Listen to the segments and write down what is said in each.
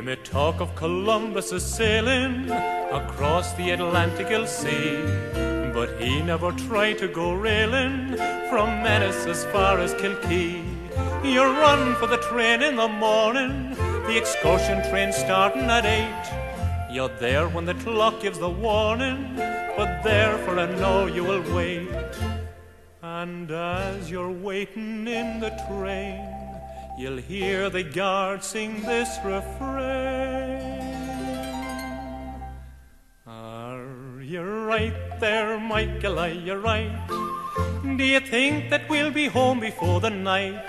You may talk of Columbus' sailing across the Atlantic Sea, but he never tried to go railing from Ennis as far as Kilkee. You run for the train in the morning, the excursion train starting at 8. You're there when the clock gives the warning, but there for an hour you will wait. And as you're waiting in the train, you'll hear the guard sing this refrain. Are you right there, Michael? Are you right? Do you think that we'll be home before the night?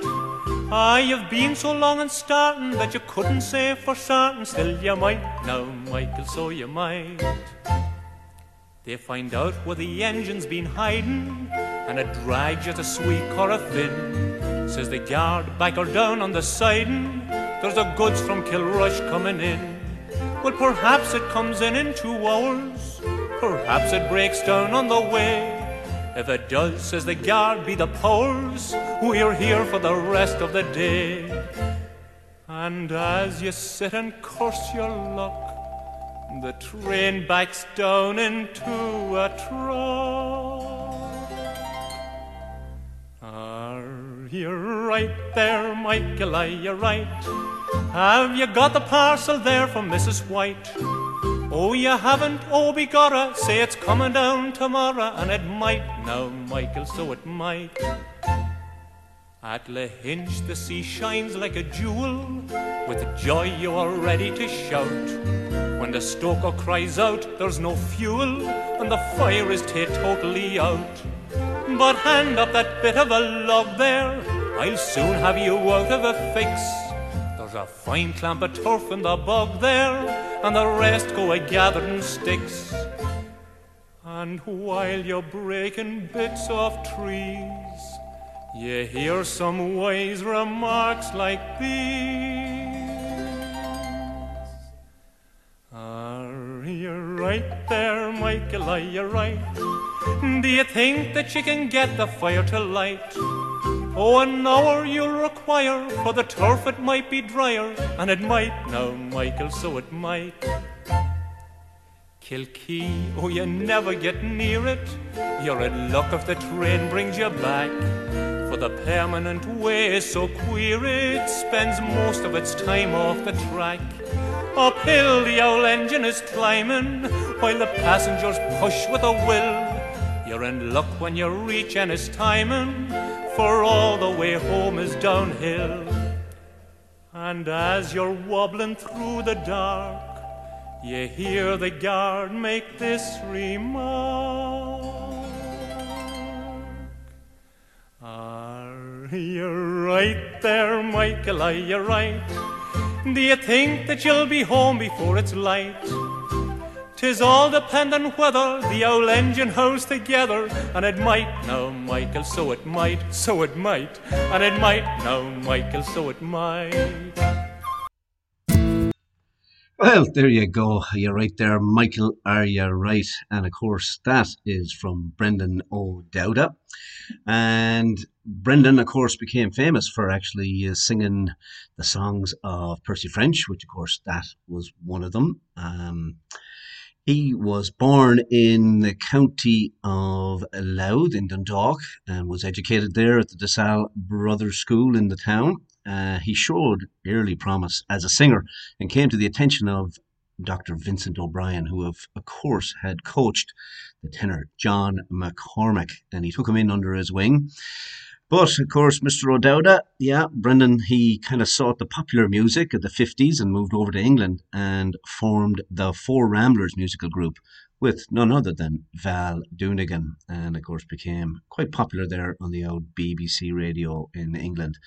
Ah, you've been so long in starting that you couldn't say for certain. Still you might now, Michael, so you might. They find out where the engine's been hiding, and it drags you to Sweet Corrafin. Says the guard, back her down on the siding, there's the goods from Kilrush coming in. Well, perhaps it comes in 2 hours, perhaps it breaks down on the way. If it does, says the guard, be the powers, we're here for the rest of the day. And as you sit and curse your luck, the train backs down into a trough. You're right there, Michael, are you right? Have you got the parcel there from Mrs. White? Oh, you haven't? Oh, be gotta. Say it's coming down tomorrow, and it might now, Michael, so it might. At Lahinch the sea shines like a jewel, with joy you are ready to shout. When the stoker cries out, there's no fuel, and the fire is totally out. But hand up that bit of a log there, I'll soon have you out of a fix. There's a fine clump of turf in the bog there, and the rest go a-gathering sticks. And while you're breaking bits off trees, you hear some wise remarks like these. Are you right there, Michael? Are you right? Do you think that you can get the fire to light? Oh, an hour you'll require, for the turf it might be drier, and it might now, Michael, so it might. Kilkee, oh, you never get near it, you're in luck if the train brings you back, for the permanent way is so queer, it spends most of its time off the track. Uphill the owl engine is climbing, while the passengers push with a will. You're in luck when you reach Ennis timing, for all the way home is downhill. And as you're wobbling through the dark, you hear the guard make this remark. Are you right there, Michael? Are you right? Do you think that you'll be home before it's light? 'Tis all dependent whether the owl engine holds together, and it might now, Michael, so it might, and it might now, Michael, so it might. Well, there you go. You're right there, Michael, are you right? And of course, that is from Brendan O'Dowda. And Brendan, of course, became famous for actually singing the songs of Percy French, which, of course, that was one of them. He was born in the county of Louth in Dundalk and was educated there at the de Salle Brothers School in the town. He showed early promise as a singer and came to the attention of Dr. Vincent O'Brien, who of course had coached the tenor John McCormack, and he took him in under his wing. But, of course, Mr. O'Dowda, Brendan, he kind of sought the popular music of the 50s and moved over to England and formed the Four Ramblers musical group with none other than Val Doonican, and, of course, became quite popular there on the old BBC radio in England.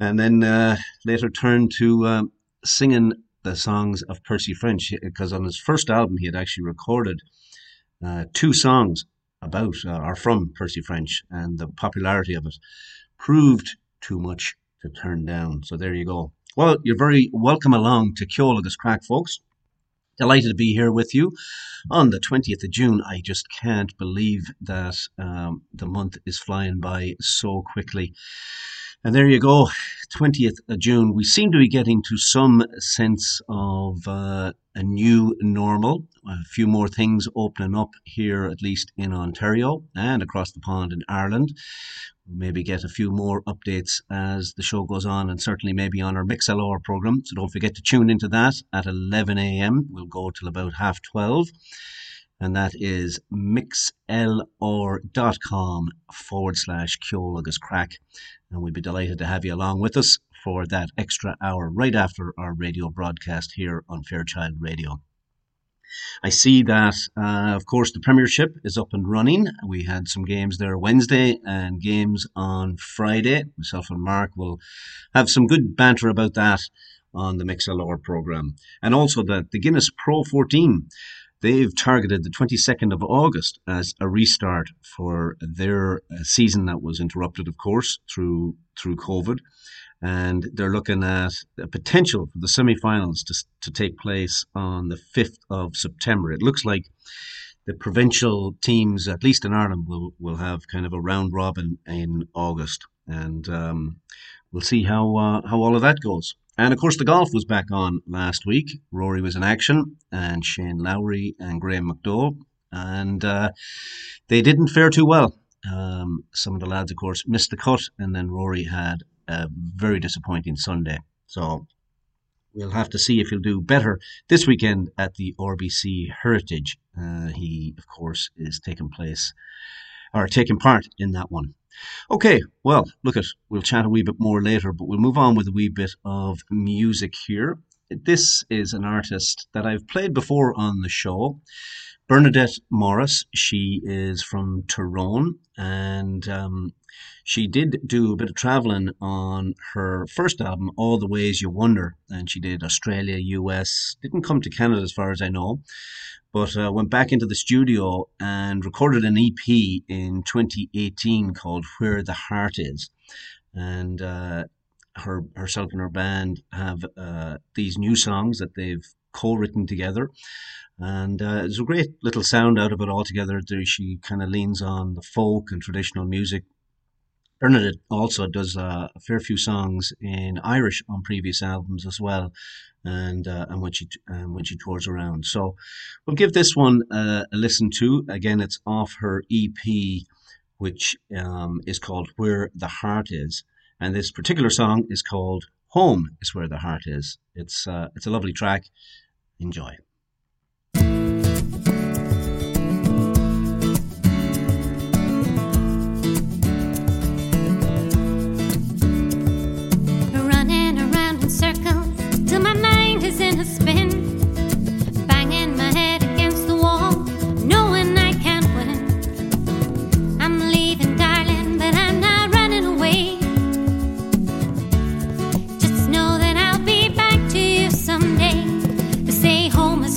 And then later turned to singing the songs of Percy French, because on his first album he had actually recorded 2 songs about or from Percy French, and the popularity of it proved too much to turn down. So there you go. Well, you're very welcome along to Ceol Agus Craic, folks. Delighted to be here with you on the 20th of June. I just can't believe that the month is flying by so quickly. And there you go, 20th of June. We seem to be getting to some sense of a new normal. A few more things opening up here, at least in Ontario and across the pond in Ireland. We'll maybe get a few more updates as the show goes on, and certainly maybe on our MixLR program. So don't forget to tune into that at 11 a.m. We'll go till about 12:30. And that is mixlr.com/Ceol Agus Craic. And we'd be delighted to have you along with us for that extra hour right after our radio broadcast here on Fairchild Radio. I see that, of course, the Premiership is up and running. We had some games there Wednesday and games on Friday. Myself and Mark will have some good banter about that on the MixLR programme. And also the Guinness Pro 14. They've targeted the 22nd of August as a restart for their season that was interrupted, of course, through COVID. And they're looking at the potential for the semi-finals to take place on the 5th of September. It looks like the provincial teams, at least in Ireland, will have kind of a round robin in August. And we'll see how all of that goes. And, of course, the golf was back on last week. Rory was in action, and Shane Lowry and Graham McDowell. And they didn't fare too well. Some of the lads, of course, missed the cut, and then Rory had a very disappointing Sunday. So we'll have to see if he'll do better this weekend at the RBC Heritage. He, of course, is taking part in that one. Okay, well, look at, we'll chat a wee bit more later, but we'll move on with a wee bit of music here. This is an artist that I've played before on the show, Bernadette Morris. She is from Tyrone, and she did do a bit of travelling on her first album, All the Ways You Wonder, and she did Australia, US, didn't come to Canada as far as I know, but went back into the studio and recorded an EP in 2018 called Where The Heart Is. And herself and her band have these new songs that they've co-written together. And it's a great little sound out of it altogether. She kind of leans on the folk and traditional music. Bernadette also does a fair few songs in Irish on previous albums as well, and when she tours around. So we'll give this one a listen to. Again, it's off her EP, which is called Where the Heart Is. And this particular song is called Home Is Where the Heart Is. It's a lovely track. Enjoy. Running around in circles till my mind is in a spin. Home is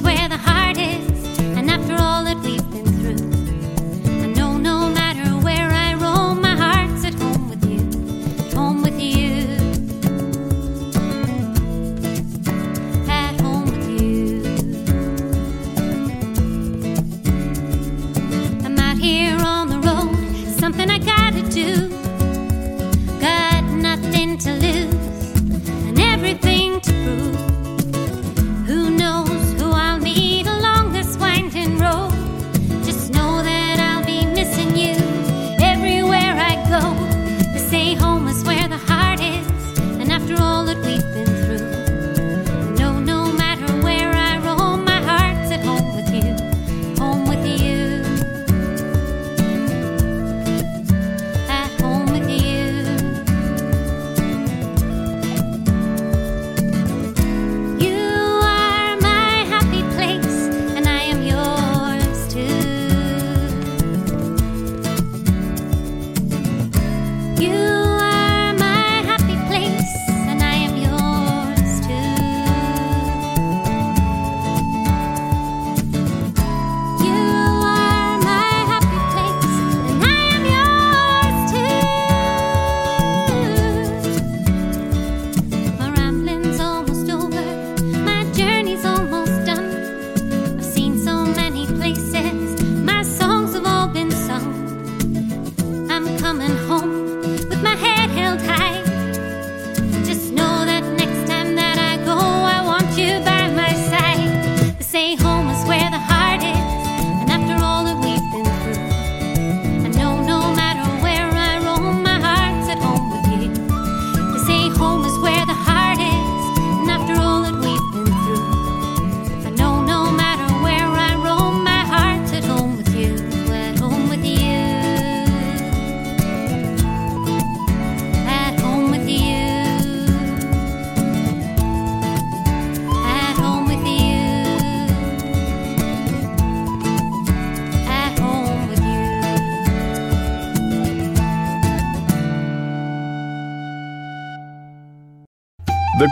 The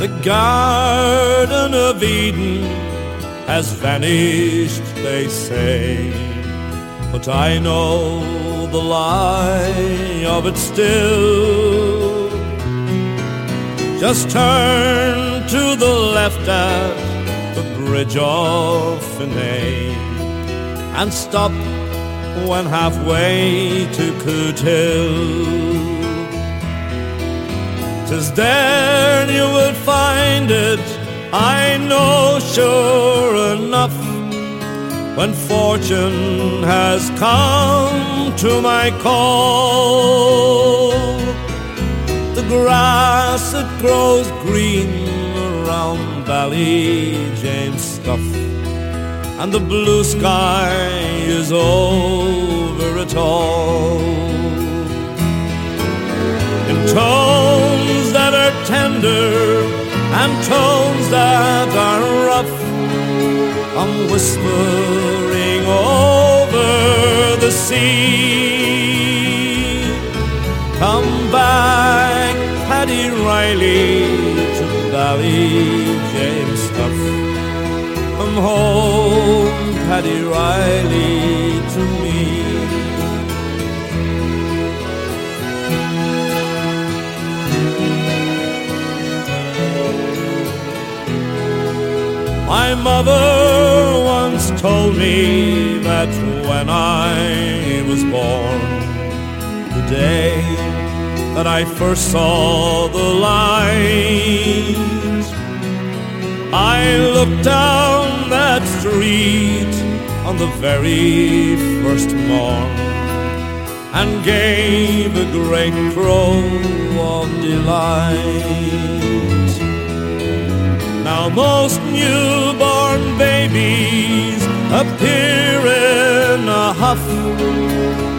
The Garden of Eden has vanished, they say, but I know the lie of it still. Just turn to the left at the bridge of Finney and stop when halfway to Coote Hill. 'Tis there you will find it, I know sure enough, when fortune has come to my call. The grass it grows green around Ballyjamesduff, and the blue sky is over it all. In tones that are tender and tones that are rough, I'm whispering over the sea. Come back, Paddy Riley, to Ballyjamesduff. Come home, Paddy Riley, to me. My mother once told me that when I was born, the day that I first saw the light, I looked down that street on the very first morn and gave a great crow of delight. Now most newborn babies appear in a huff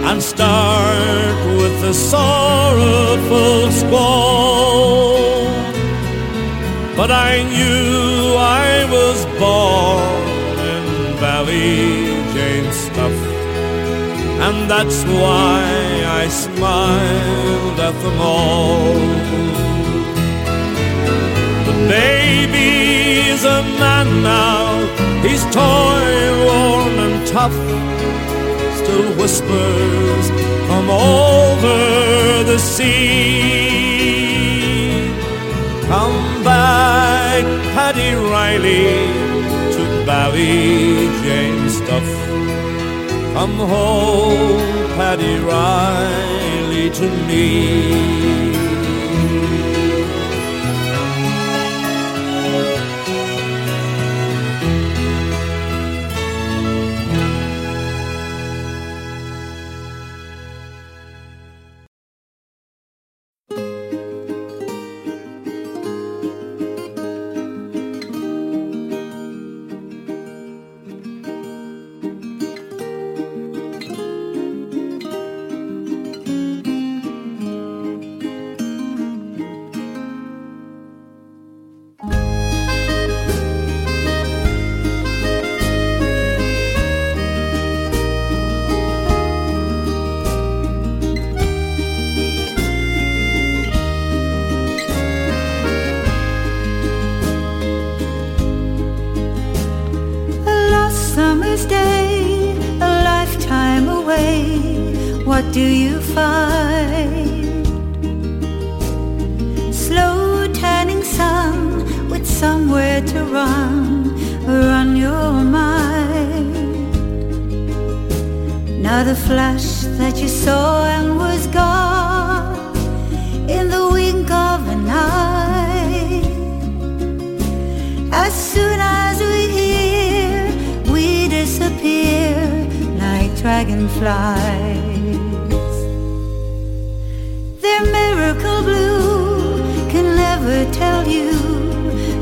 and start with a sorrowful squall. But I knew I was born in Ballyjamesduff, and that's why I smiled at them all. The baby is a man now, he's toil worn and tough, still whispers from over the sea. Come back, Paddy Riley, to Ballyjamesduff. Come home, Paddy Riley, to me. Find slow turning somewhere to run your mind. Now the flash that you saw and was gone in the wink of an eye. As soon as we hear, we disappear like dragonflies. Their miracle blue can never tell you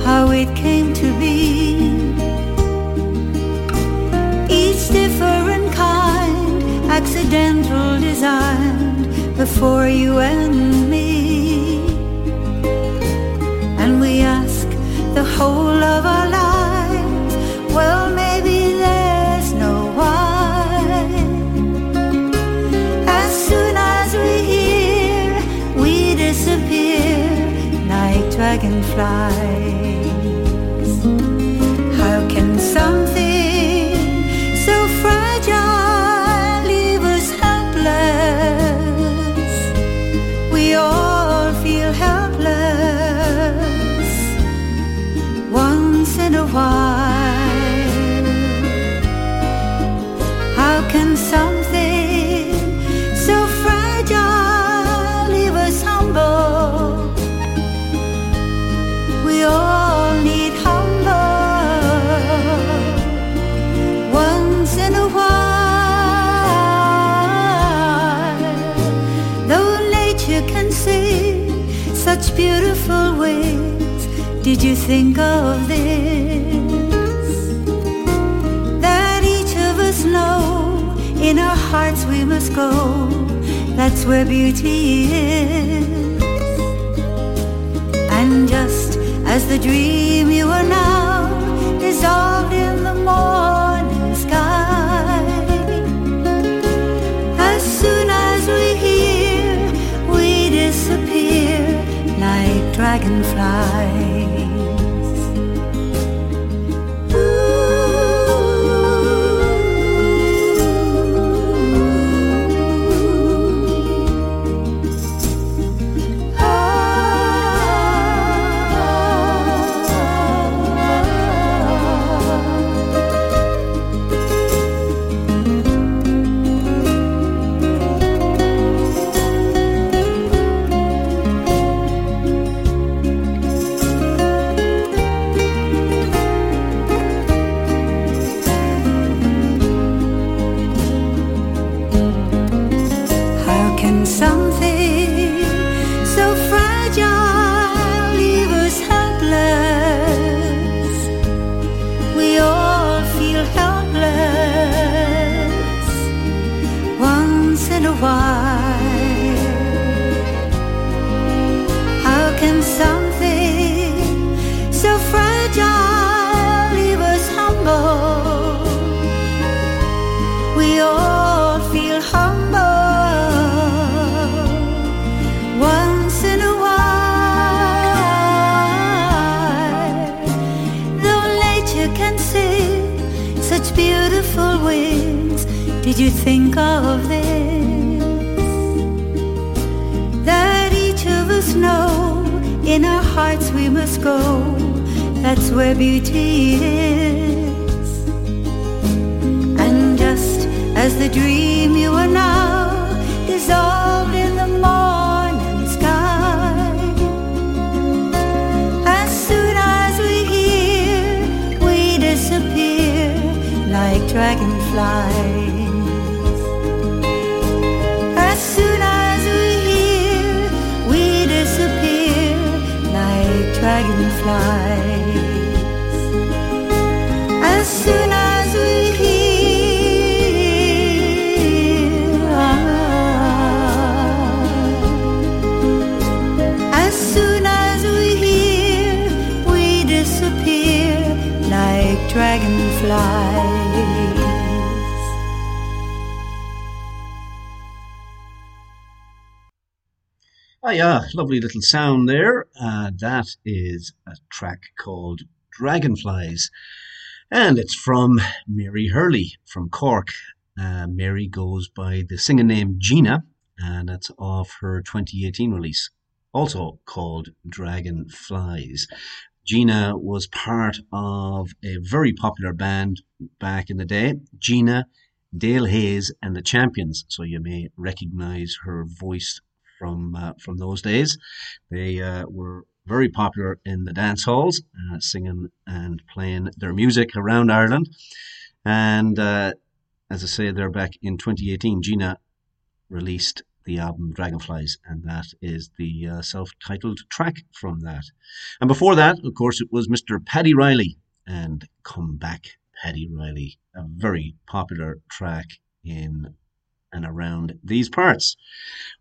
how it came to be. Each different kind, accidental designed before you and me. And we ask the whole of our lives, well, maybe there's no why. As soon as we hear, we disappear like dragonflies. Something so fragile leave us helpless. We all feel helpless once in a while. How can something so fragile leave us humble? We all need hope. Such beautiful ways, did you think of this? That each of us know, in our hearts we must go, that's where beauty is. And just as the dream you are now, dissolved in the morning sky. As soon as we hear, we disappear like dragonflies. Ooh. Ah, did you think of this? That each of us know, in our hearts we must go, that's where beauty is. And just as the dream you are now, dissolved in the morning sky. As soon as we hear, we disappear like dragonflies. Dragonflies. As soon as we hear, as soon as we hear, we disappear like dragonflies. Oh yeah, lovely little sound there. That is a track called Dragonflies, and it's from Mary Hurley from Cork. Mary goes by the singer name Gina, and that's off her 2018 release, also called Dragonflies. Gina was part of a very popular band back in the day, Gina, Dale Hayes and the Champions. So you may recognize her voice from those days. They were very popular in the dance halls, singing and playing their music around Ireland. And as I say, they're back in 2018. Gina released the album Dragonflies, and that is the self-titled track from that. And before that, of course, it was Mr. Paddy Riley and Come Back, Paddy Riley, a very popular track in and around these parts.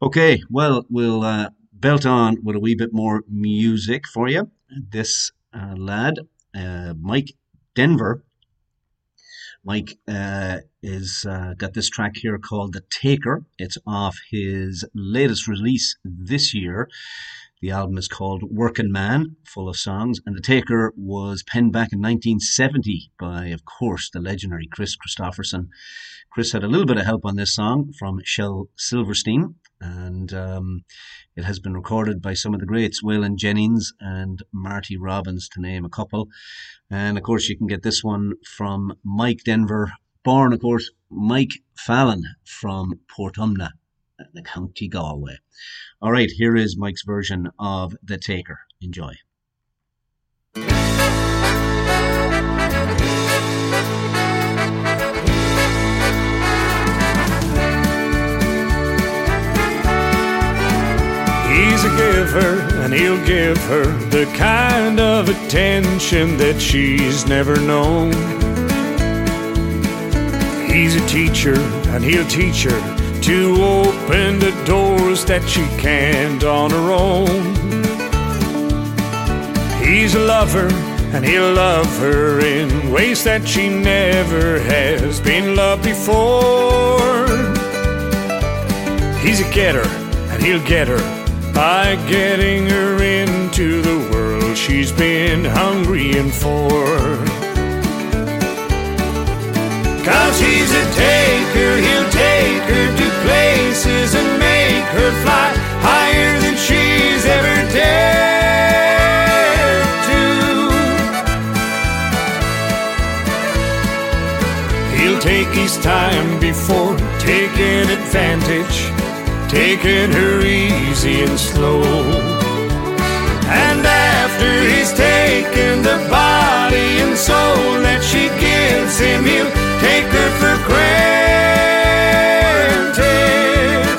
Okay, well, we'll belt on with a wee bit more music for you. This lad, Mike Denver, Mike is got this track here called The Taker. It's off his latest release this year. The album is called Workin' Man, full of songs. And The Taker was penned back in 1970 by, of course, the legendary Chris Kristofferson. Chris had a little bit of help on this song from Shel Silverstein. And it has been recorded by some of the greats, Waylon Jennings and Marty Robbins, to name a couple. And, of course, you can get this one from Mike Denver, born, of course, Mike Fallon from Portumna, the County Galway. All right, here is Mike's version of The Taker. Enjoy. He's a giver, and he'll give her the kind of attention that she's never known. He's a teacher, and he'll teach her to open the doors that she can't on her own. He's a lover, and he'll love her in ways that she never has been loved before. He's a getter, and he'll get her by getting her into the world she's been hungrying for. 'Cause he's a taker, he'll take her to places and make her fly higher than she's ever dared to. He'll take his time before taking advantage, taking her easy and slow. And after he's taken the body and soul that she gives him, he'll take her for granted.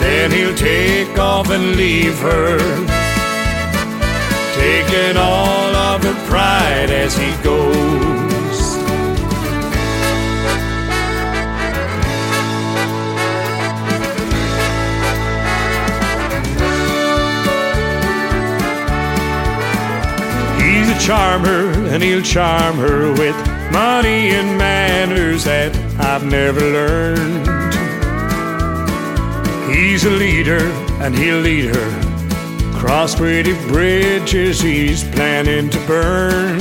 Then he'll take off and leave her, taking all of her pride as he goes. Charm her, and he'll charm her with money and manners that I've never learned. He's a leader, and he'll lead her cross pretty bridges he's planning to burn.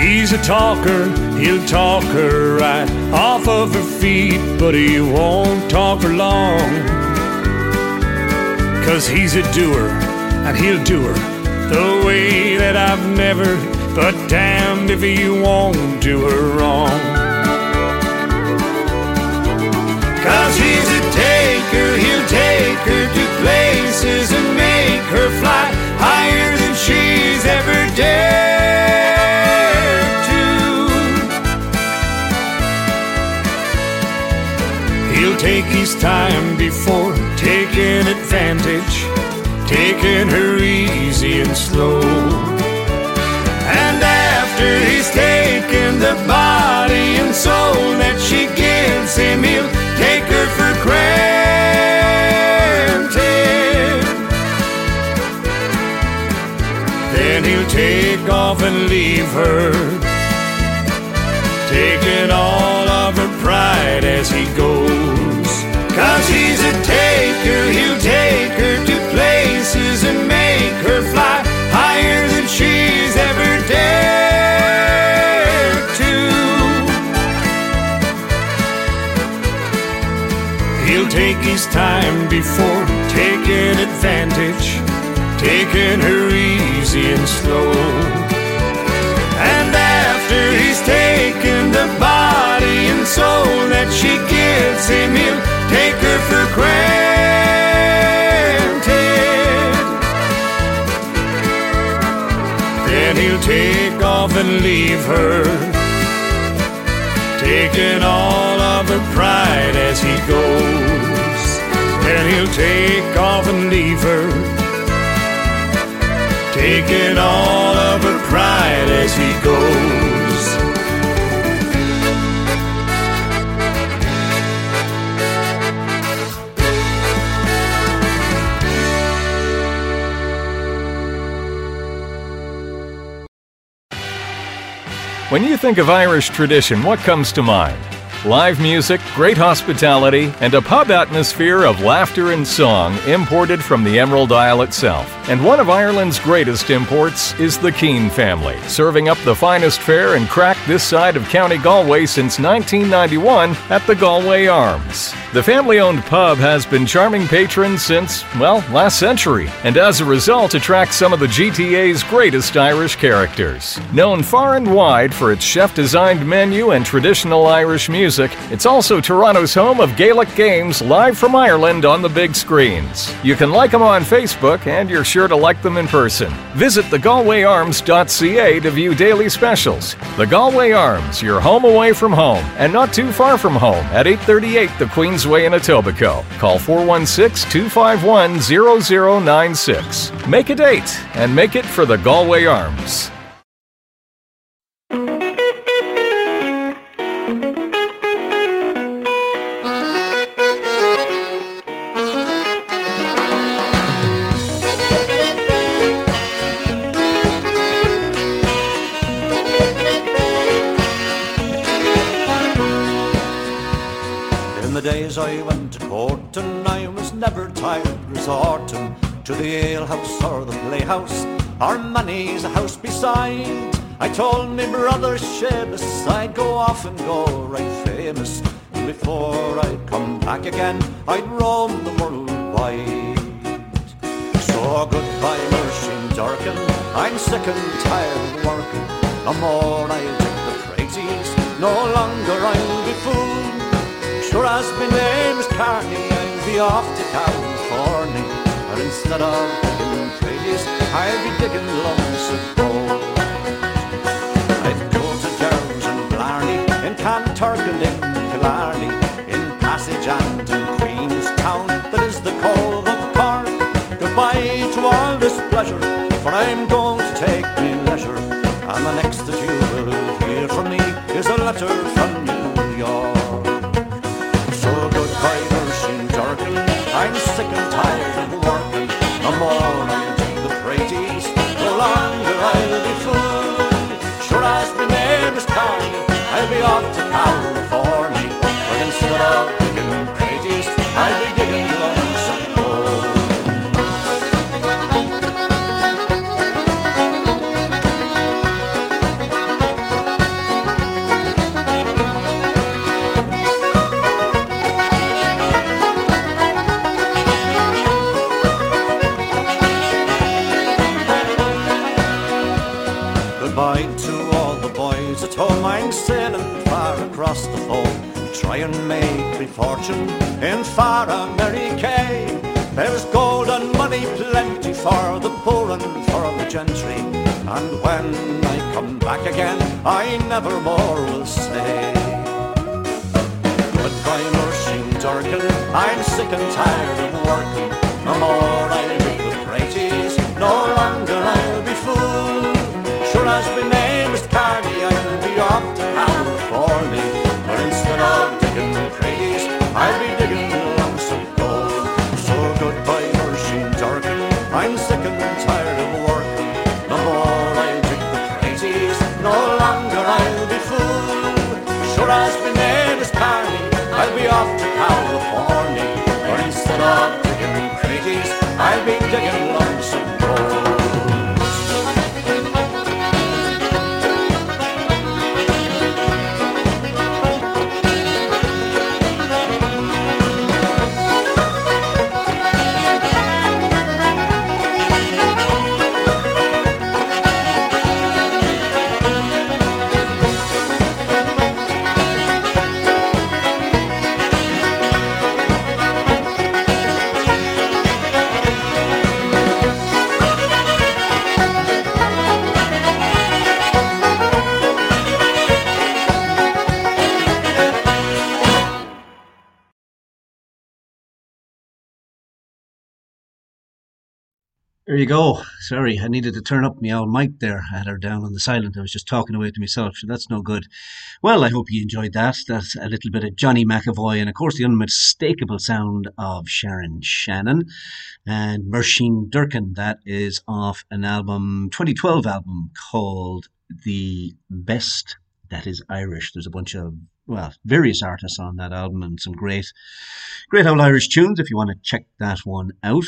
He's a talker, he'll talk her right off of her feet, but he won't talk for long. 'Cause he's a doer, and he'll do her the way that I've never, but damned if he won't do her wrong. 'Cause he's a taker, he'll take her to places and make her fly higher than she's ever dared to. He'll take his time before taking advantage, taking her easy and slow. And after he's taken the body and soul that she gives him, he'll take her for granted. Then he'll take off and leave her, taking all of her pride as he goes. 'Cause he's a taker, he'll take her to places and make her fly higher than she's ever dared to. He'll take his time before taking advantage, taking her easy and slow. And after he's taken the body and soul that she gives him, he'll take her for granted. Then he'll take off and leave her, taking all of her pride as he goes. Then he'll take off and leave her, taking all of her pride as he goes. When you think of Irish tradition, what comes to mind? Live music, great hospitality, and a pub atmosphere of laughter and song imported from the Emerald Isle itself. And one of Ireland's greatest imports is the Keane family, serving up the finest fare and crack this side of County Galway since 1991 at the Galway Arms. The family-owned pub has been charming patrons since, well, last century, and as a result attracts some of the GTA's greatest Irish characters. Known far and wide for its chef-designed menu and traditional Irish music, it's also Toronto's home of Gaelic games live from Ireland on the big screens. You can like them on Facebook, and you're sure to like them in person. Visit thegalwayarms.ca to view daily specials. The Galway Arms, your home away from home, and not too far from home, at 838 the Queensway in Etobicoke. Call 416-251-0096. Make a date, and make it for the Galway Arms. I went to court and I was never tired, resorting to the alehouse or the playhouse, or Manny's house beside. I told me brother Seamus I'd go off and go right famous, and before I'd come back again I'd roam the world wide. So goodbye Muirsheen Durkin, I'm sick and tired of working. No more I'll take the crazies, no longer I'll be fooled. Sure as my name is Carney, I'll be off to California, and instead of digging trees, I'll be digging lumps of gold. I'd go to Derms and Blarney, in Kanturk and in Killarney, in Passage and in Queenstown, that is the Cove of Cork. Goodbye to all this pleasure, for I'm going to take me leisure, and the next that you will hear from me is a letter from New York. I'm sick and tired of working, no more I'll take the praties, no longer I'll be fooled. Sure as my name is Carney, I'll be off to California, but instead of digging praties, I'll be digging lumps of across the fold, try and make me fortune in far America. There's gold and money plenty for the poor and for the gentry, and when I come back again I never more will stay. Goodbye Muirsheen Durkin, I'm sick and tired of working. No more I'll be the praties, no longer I'll be fooled. Sure as my name is Carney, I'll be off to California, but instead of digging the praties, I'll be digging lumps of gold. So goodbye Muirsheen Durkin, I'm sick and tired of working. No more I'll dig the praties, no longer I'll be fooled. Sure as my name is Carney, I'll be off to California, but instead of digging the praties, I'll be digging lumps of gold. There you go. Sorry, I needed to turn up my old mic there. I had her down on the silent. I was just talking away to myself, so that's no good. Well, I hope you enjoyed that. That's a little bit of Johnny McAvoy and, of course, the unmistakable sound of Sharon Shannon and Muirsheen Durkin. That is off an album, 2012 album, called The Best That Is Irish. There's a bunch of various artists on that album and some great old Irish tunes. If you want to check that one out,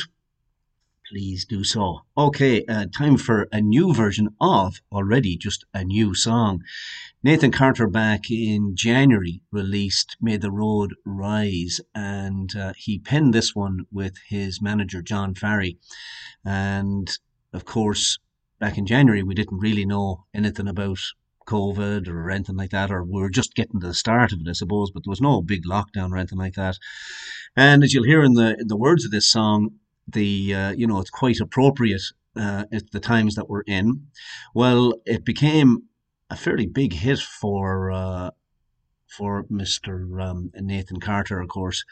please do so. Okay, time for a new version of Already Just a New Song. Nathan Carter, back in January, released May the Road Rise, and he penned this one with his manager, John Farry. And, of course, back in January, we didn't really know anything about COVID or anything like that, or we were just getting to the start of it, I suppose, but there was no big lockdown or anything like that. And as you'll hear in the words of this song, it's quite appropriate at the times that we're in. Well, it became a fairly big hit for Mr. Nathan Carter, of course,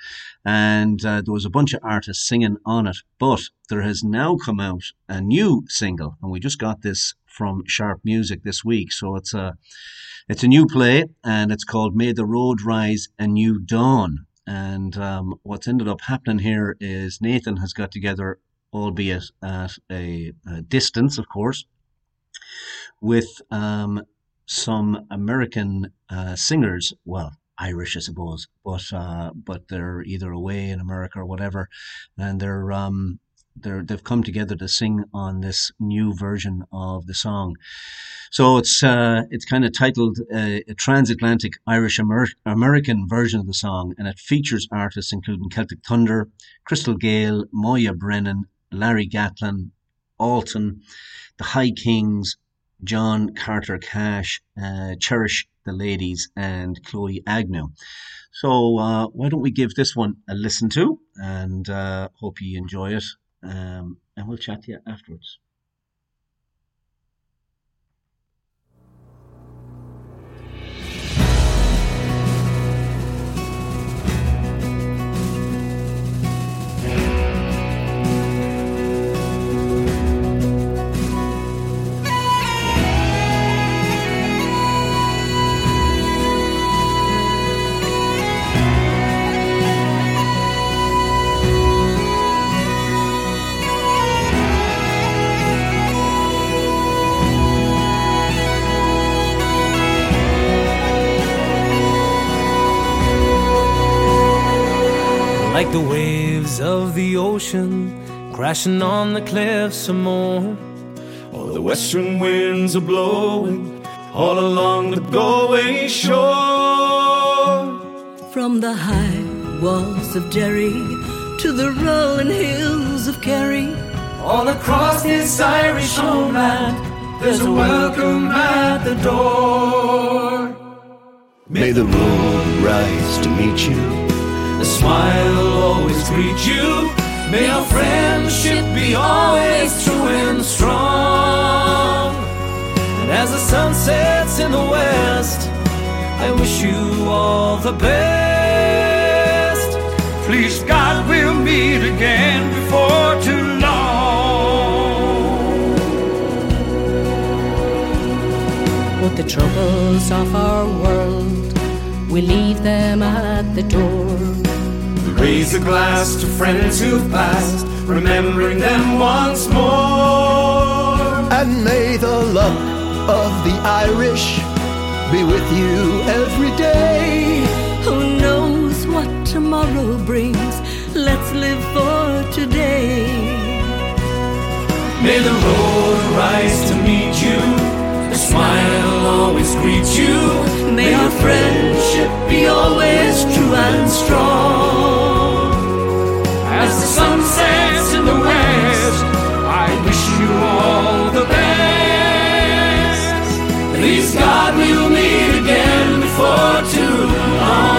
and there was a bunch of artists singing on it. But there has now come out a new single, and we just got this from Sharp Music this week. So it's a new play, and it's called May the Road Rise, A New Dawn. And what's ended up happening here is Nathan has got together, albeit at a distance, of course, with some American singers, Irish, I suppose, but they're either away in America or whatever, and they've come together to sing on this new version of the song. So it's kind of titled a Transatlantic Irish American version of the song, and it features artists including Celtic Thunder, Crystal Gayle, Moya Brennan, Larry Gatlin, Alton, The High Kings, John Carter Cash, Cherish the Ladies, and Chloe Agnew. So why don't we give this one a listen to, and hope you enjoy it. And we'll chat to you afterwards. Like the waves of the ocean crashing on the cliffs some more, or the western winds are blowing all along the Galway shore. From the high walls of Derry to the rolling hills of Kerry, all across this Irish homeland, there's a welcome at the door. May the road rise to meet you, a smile always greet you. May our friendship be always true and strong. And as the sun sets in the west, I wish you all the best. Please God, we'll meet again before too long. With the troubles of our world, we leave them at the door. Raise a glass to friends who've passed, remembering them once more. And may the love of the Irish be with you every day. Who knows what tomorrow brings? Let's live for today. May the road rise to meet you, a smile always greet you. May our friendship be always true and strong. As the sun sets in the west, I wish you all the best. Please God, we'll meet again before too long.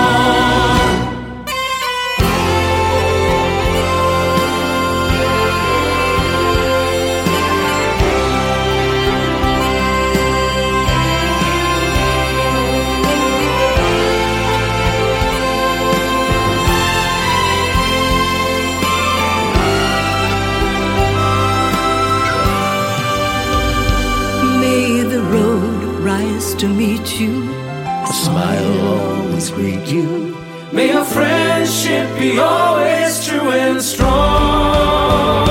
nice to meet you. A smile will always greet you. May our friendship be always true and strong.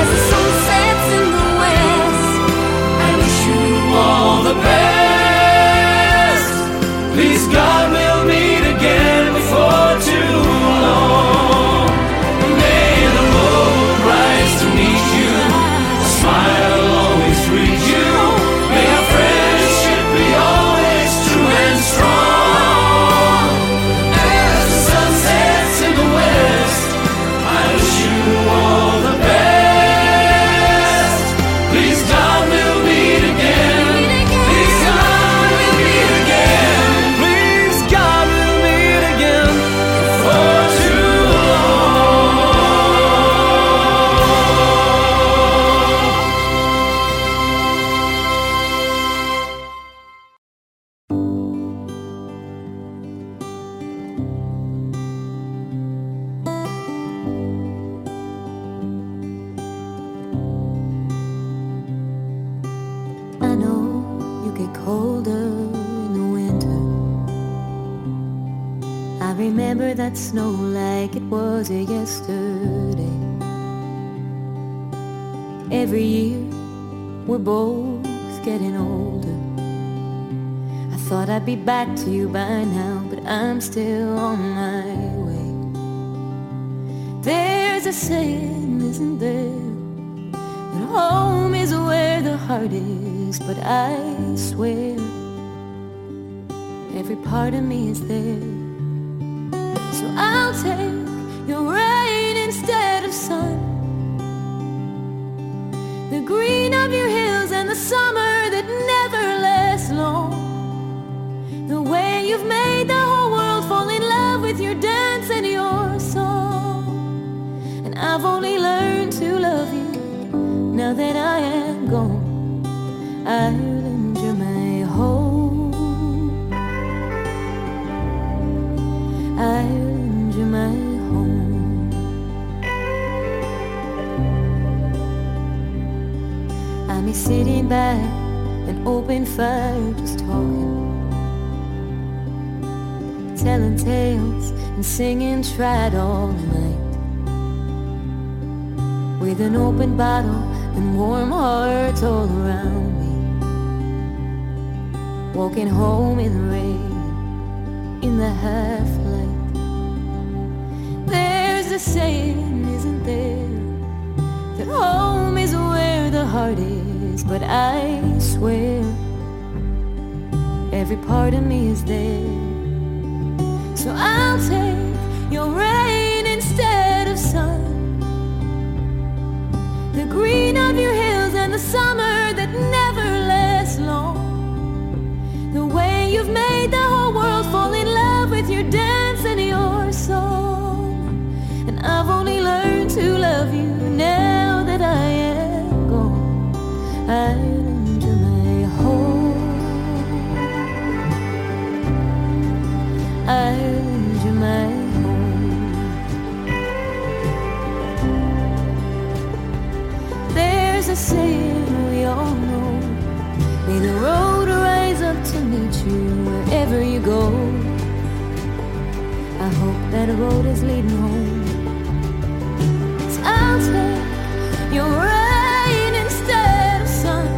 As the sun sets in the west, I wish you all the best. Please God, we'll meet again before too long. May the road rise to meet you. A smile will always greet you. May our friendship be always true and strong. Snow like it was yesterday. Every year we're both getting older. I thought I'd be back to you by now, but I'm still on my way. There's a saying, isn't there, that home is where the heart is. But I swear every part of me is there. So I'll take your rain instead of sun, the green of your hills and the summer that never lasts long, the way you've made the whole world fall in love with your dance and your song. And I've only learned to love you now that I am gone. Ireland, you're my home. Ireland, my home. I'm here sitting by an open fire, just talking, telling tales and singing trad all night, with an open bottle and warm hearts all around me. Walking home in the rain, in the half. Saying, isn't there, that home is where the heart is. But I swear every part of me is there. So I'll take your rain instead of sun, the green of your hills and the summer that never lasts long, the way you've made the whole world fall in love with your dance and your soul. I've only learned to love you now that I am gone. Ireland, you're my home. Ireland, you're my home. There's a saying we all know, may the road rise up to meet you wherever you go. I hope that road is leading home. I'll take your rain instead of sun,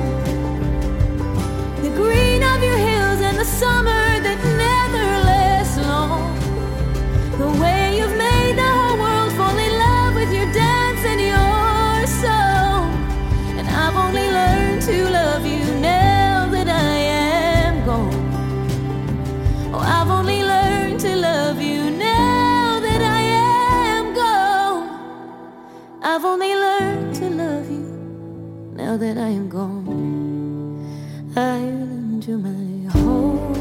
the green of your hills and the summer that never lasts long, the way you've made the whole world fall in love with your dance and your soul. And I've only learned to love you now that I am gone. Oh, I've only learned to love you. I've only learned to love you now that I am gone. Ireland, you're my home.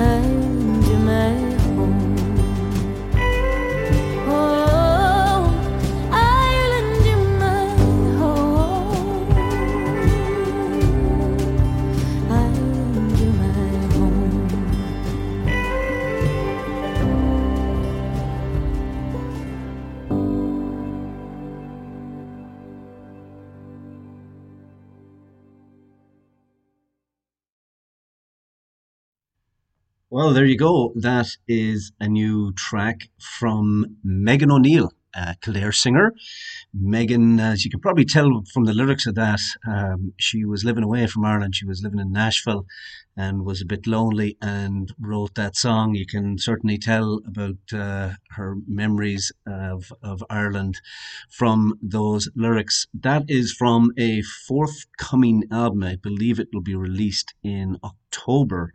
Ireland, you're my home. Oh, Ireland, you're my home. Ireland, you're my home. Well, there you go. That is a new track from Megan O'Neill, a Kildare singer. Megan, as you can probably tell from the lyrics of that, she was living away from Ireland. She was living in Nashville and was a bit lonely and wrote that song. You can certainly tell about her memories of Ireland from those lyrics. That is from a forthcoming album. I believe it will be released in October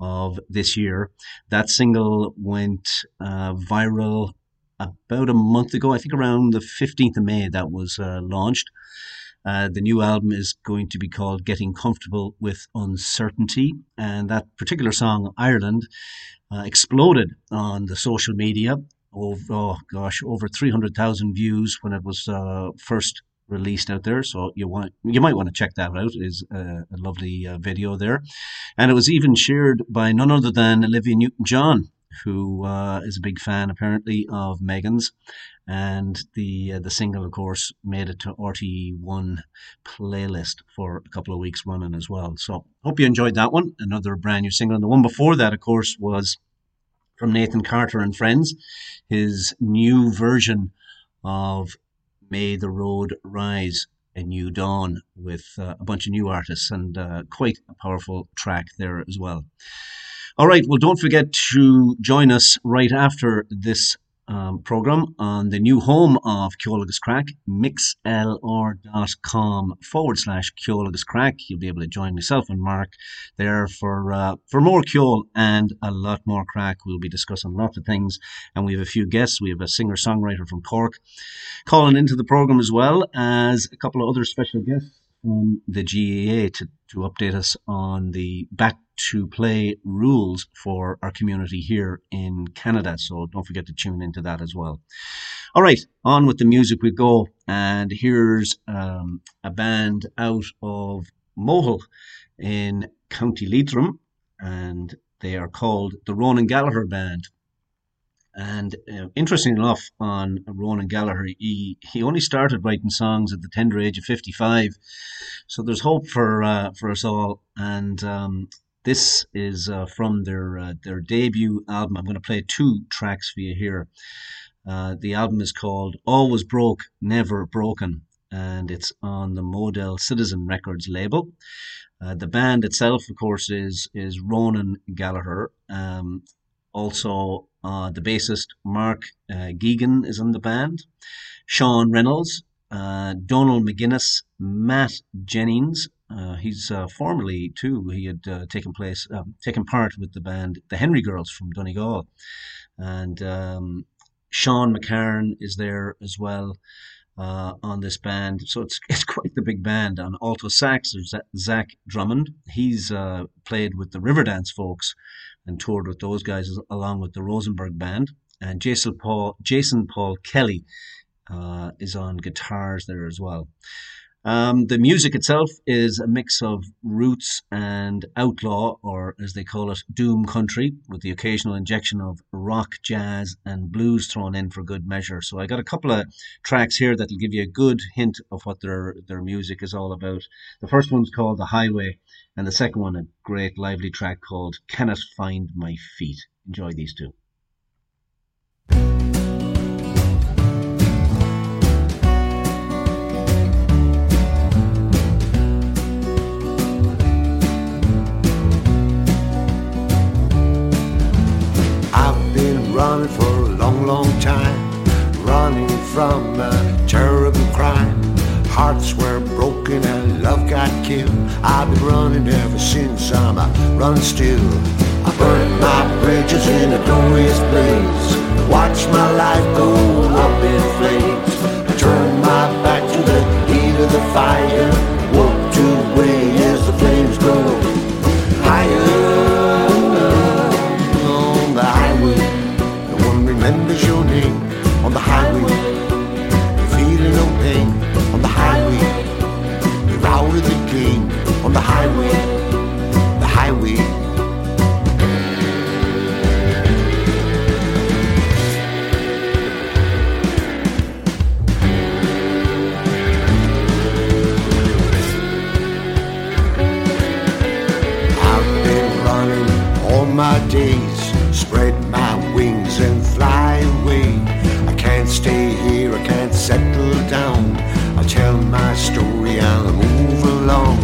of this year. That single went viral about a month ago. I think around the 15th of May that was launched. The new album is going to be called Getting Comfortable with Uncertainty. And that particular song, Ireland, exploded on the social media. Over 300,000 views when it was first released out there, so you might want to check that out. It is a lovely video there, and it was even shared by none other than Olivia Newton-John, who is a big fan apparently of Megan's, and the single of course made it to RT1 playlist for a couple of weeks running as well. So hope you enjoyed that one, another brand new single. And the one before that of course was from Nathan Carter and Friends, his new version of May the Road Rise, a New Dawn, with a bunch of new artists, and quite a powerful track there as well. All right, well, don't forget to join us right after this program on the new home of Ceol Agus Craic, mixlr.com/Ceol Agus Craic. You'll be able to join myself and Mark there for more Ceol and a lot more crack. We'll be discussing lots of things, and we have a few guests. We have a singer-songwriter from Cork calling into the program, as well as a couple of other special guests from the GAA to update us on the back-to-play rules for our community here in Canada. So don't forget to tune into that as well. All right, on with the music we go. And here's a band out of Mohill in County Leitrim, and they are called the Ronan Gallagher Band. And interestingly enough, on Ronan Gallagher, he only started writing songs at the tender age of 55. So there's hope for us all. And this is from their debut album. I'm going to play two tracks for you here. The album is called Always Broke, Never Broken, and it's on the Model Citizen Records label. The band itself, of course, is Ronan Gallagher. Also, the bassist Mark Geegan is in the band, Sean Reynolds, Donald McGuinness, Matt Jennings. He's formerly too. He had taken part with the band the Henry Girls from Donegal, and Sean McCarran is there as well on this band. So it's quite the big band. On alto sax, there's Zach Drummond. He's played with the Riverdance folks and toured with those guys along with the Rosenberg Band. And Jason Paul Kelly is on guitars there as well. The music itself is a mix of roots and outlaw, or as they call it, doom country, with the occasional injection of rock, jazz and blues thrown in for good measure. So I got a couple of tracks here that'll give you a good hint of what their music is all about. The first one's called The Highway, and the second one, a great lively track called Cannot Find My Feet. Enjoy these two. Running for a long, long time, running from a terrible crime. Hearts were broken and love got killed. I've been running ever since, I'm a running still. I burned my bridges in a glorious blaze, watch my life go up in flames. I turned my back to the heat of the fire, walked away as the flames go higher. Remembers your name on the highway, feeling no pain on the highway. You're out of the game on the highway, the highway. days, spread my wings and fly away. I can't stay here, I can't settle down. I'll tell my story, I'll move along.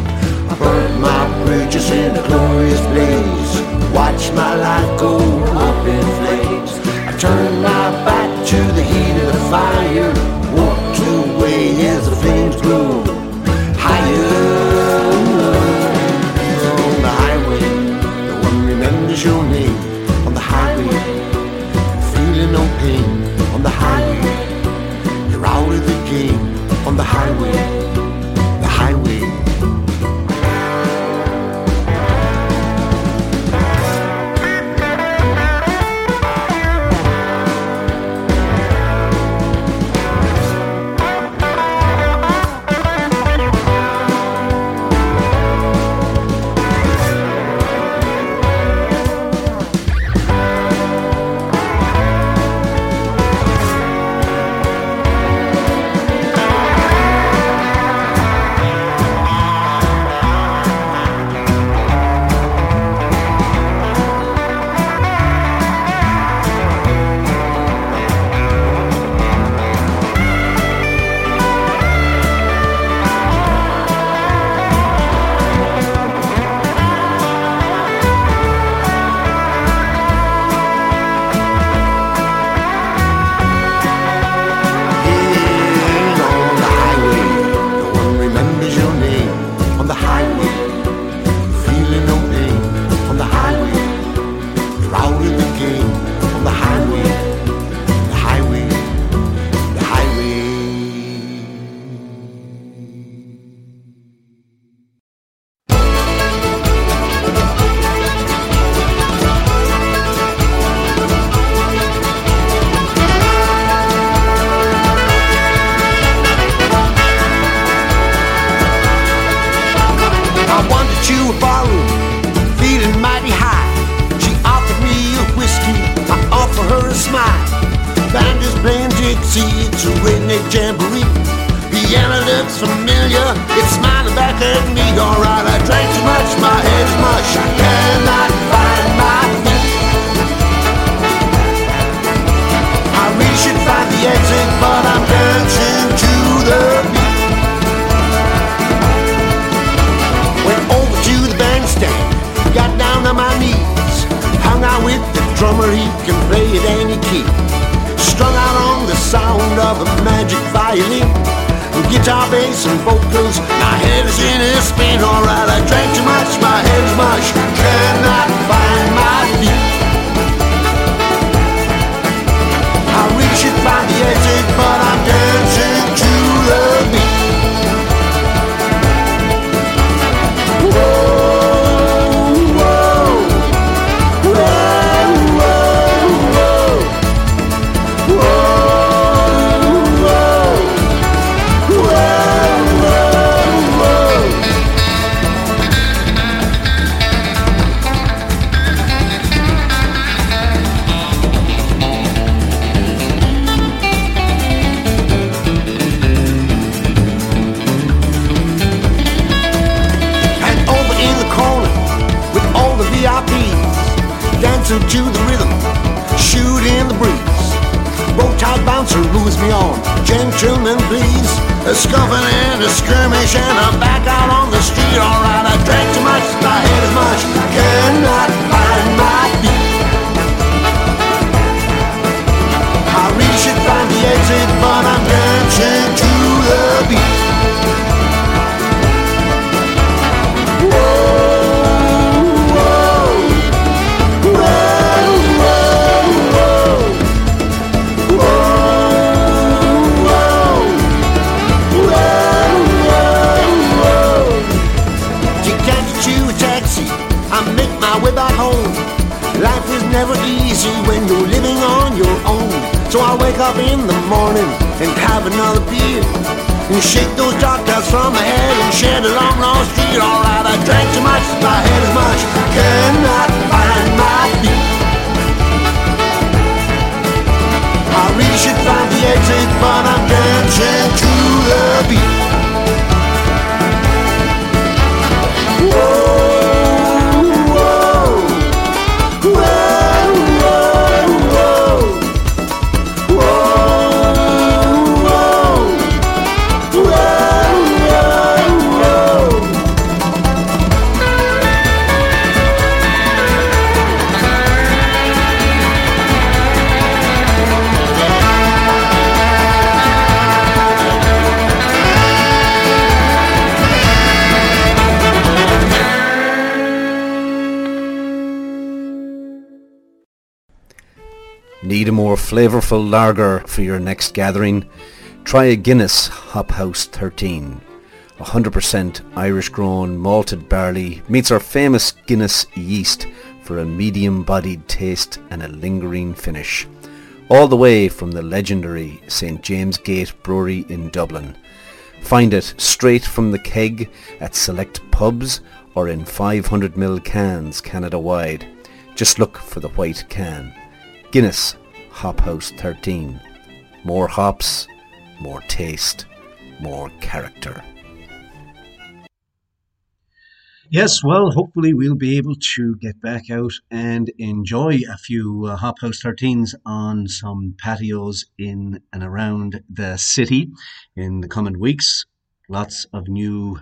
I burnt my bridges in a glorious blaze, watch my life go up in flames. I turned my back to the heat of the fire, walked away as the flames grew higher. Your name on the highway, feeling no pain on the highway. You're out of the game on the highway, the highway. Whoa! Need a more flavourful lager for your next gathering? Try a Guinness Hop House 13. 100% Irish grown malted barley meets our famous Guinness yeast for a medium-bodied taste and a lingering finish. All the way from the legendary St. James Gate Brewery in Dublin. Find it straight from the keg at select pubs or in 500ml cans Canada-wide. Just look for the white can. Guinness Hop House 13. More hops, more taste, more character. Yes, well, hopefully we'll be able to get back out and enjoy a few Hop House 13s on some patios in and around the city in the coming weeks. Lots of new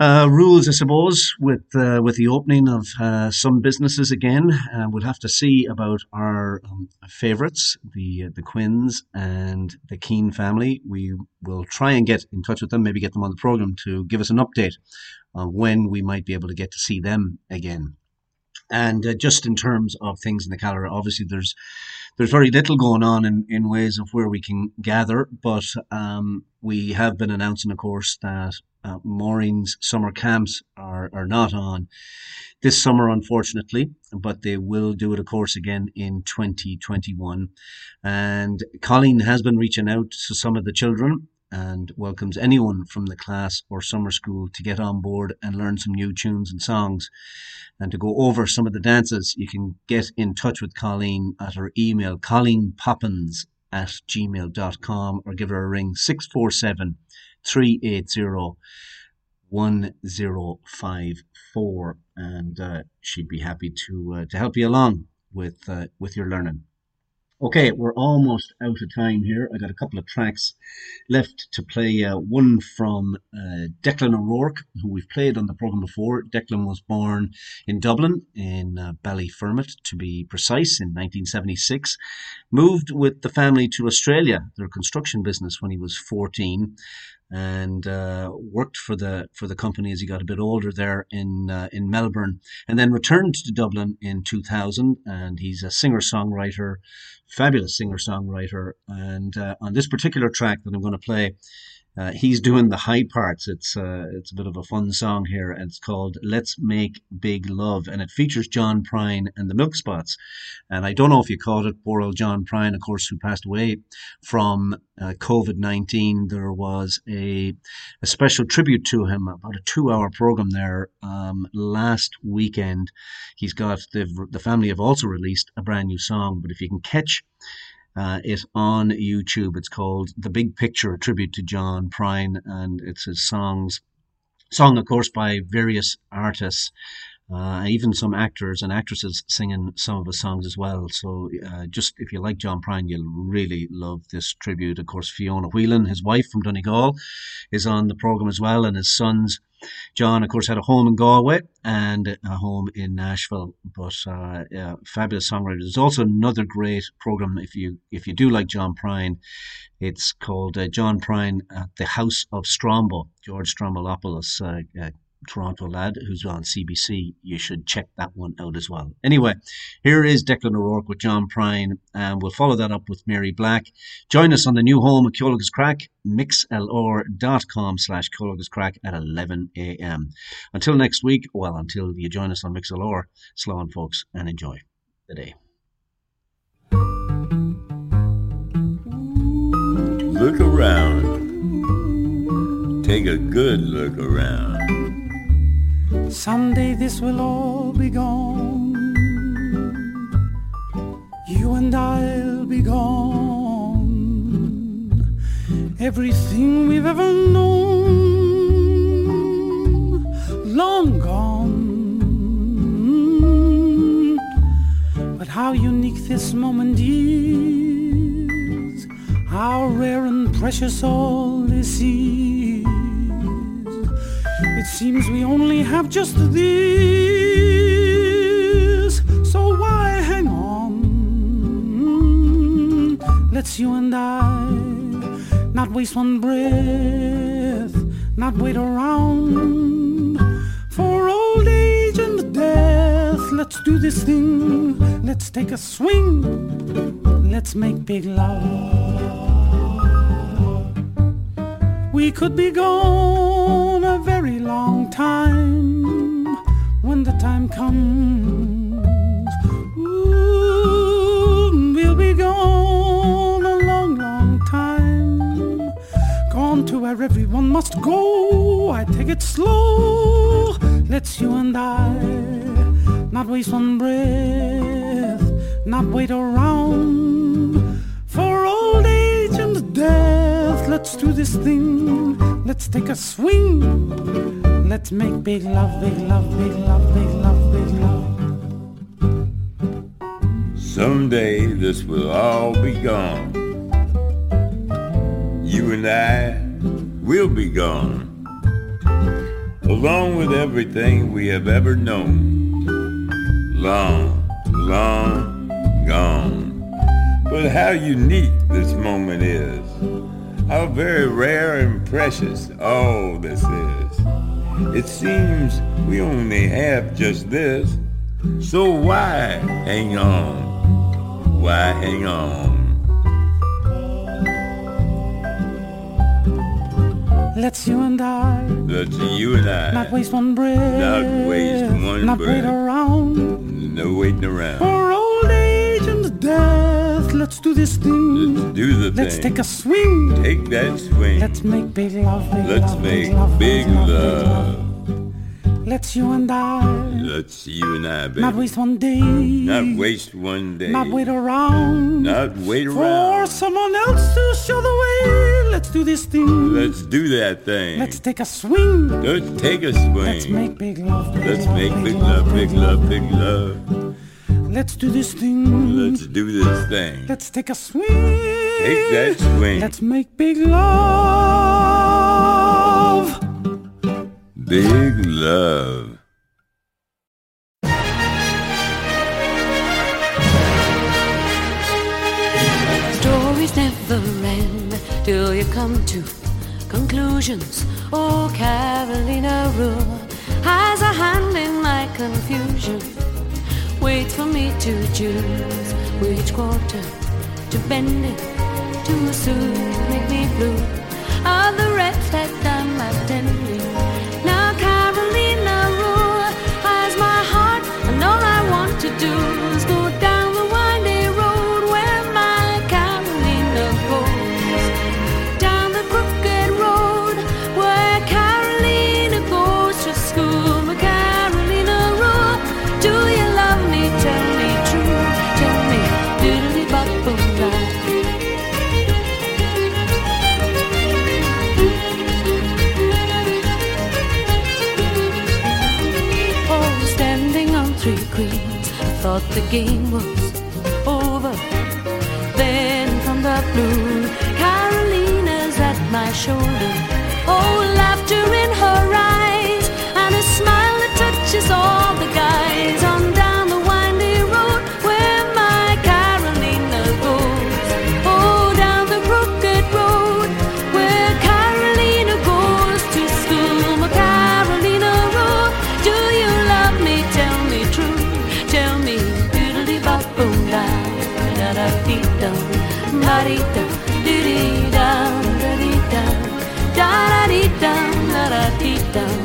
rules, I suppose, with the opening of some businesses again. We'll have to see about our favourites, the Quins and the Keane family. We will try and get in touch with them, maybe get them on the programme to give us an update on when we might be able to get to see them again. And just in terms of things in the calendar, obviously there's very little going on in ways of where we can gather, but we have been announcing, of course, that Maureen's summer camps are not on this summer, unfortunately, but they will do it, of course, again in 2021. And Colleen has been reaching out to some of the children and welcomes anyone from the class or summer school to get on board and learn some new tunes and songs and to go over some of the dances. You can get in touch with Colleen at her email, colleenpoppins@gmail.com, or give her a ring, 647-380-1054, and she'd be happy to help you along with your learning. Okay, we're almost out of time here. I got a couple of tracks left to play. One from Declan O'Rourke, who we've played on the programme before. Declan was born in Dublin, in Ballyfermot, to be precise, in 1976. Moved with the family to Australia, their construction business, when he was 14. And worked for the company as he got a bit older there in Melbourne, and then returned to Dublin in 2000. And he's a singer-songwriter, fabulous singer-songwriter. And on this particular track that I'm going to play, he's doing the high parts. It's a bit of a fun song here, and it's called "Let's Make Big Love," and it features John Prine and the Milk Spots. And I don't know if you caught it, poor old John Prine, of course, who passed away from COVID-19. There was a special tribute to him, about a 2-hour program there last weekend. He's got the family have also released a brand new song, but if you can catch it's on YouTube. It's called The Big Picture, a tribute to John Prine, and it's his song, of course, by various artists, even some actors and actresses singing some of his songs as well. So just if you like John Prine, you'll really love this tribute. Of course, Fiona Whelan, his wife from Donegal, is on the programme as well, and his sons. John, of course, had a home in Galway and a home in Nashville, but fabulous songwriter. There's also another great program if you do like John Prine. It's called John Prine at the House of Strombo. George Strombolopoulos, a Toronto lad who's on CBC. You should check that one out as well. Anyway, here is Declan O'Rourke with John Prine, and we'll follow that up with Mary Black. Join us on the new home of Ceol Agus Craic, mixlr.com/Ceol Agus Craic at 11 a.m. Until next week, well, until you join us on MixLR, slow on, folks, and enjoy the day. Look around. Take a good look around. Someday this will all be gone. You and I'll be gone. Everything we've ever known, long gone. But how unique this moment is, how rare and precious all this is. It seems we only have just this, so why hang on? Let's you and I not waste one breath, not wait around for old age and death. Let's do this thing. Let's take a swing. Let's make big love. We could be gone a very long time when the time comes. Ooh, we'll be gone a long, long time. Gone to where everyone must go. I take it slow. Let's you and I. Not waste one breath, not wait around for old age and death. Let's do this thing, let's take a swing. Let's make big love, big love, big love, big love, big love. Someday this will all be gone. You and I will be gone, along with everything we have ever known. Long, long gone. But how unique this moment is. How very rare and precious all this is. It seems we only have just this. So why hang on? Why hang on? Let's you and I. Let's you and I. Not waste one breath. Not waste one not breath. Not wait around. No waiting around. For old age and death, let's do this thing. Let's do the let's thing. Let's take a swing. Take that swing. Let's make big love. Big let's love, make big love. Big love, love. Big love. Let's you and I. Let's you and I, baby. Not waste one day. Not waste one day. Not wait around. Not wait around. For someone else to show the way. Let's do this thing. Let's do that thing. Let's take a swing. Let's take a swing. Let's make big love. Big let's love, make big love, big love, big love, big love. Let's do this thing. Let's do this thing. Let's take a swing. Take that swing. Let's make big love. Big love. Stories never end. Till you come to conclusions. Oh, Carolina Rule has a hand in my confusion. Wait for me to choose which quarter to bend it to soothe, make me blue. All the reds that I'm attending. Now Carolina Rule has my heart, and all I want to do is go down the windy road where my Carolina goes. Thought the game was over. Then from the blue, Carolina's at my shoulder. Oh, laughter in her eyes, and a smile that touches all the guys. On down the windy road where my Carolina goes. Oh, down the crooked road where Carolina goes to school. My Carolina road, do you love me? Tell me true. Tell me, doodly-bop-boom-da, da-da-dee-dum, da-dee-dum, doo-dee-dum, da-dee-dum, da-da-dee-dum, da-da-dee-dum.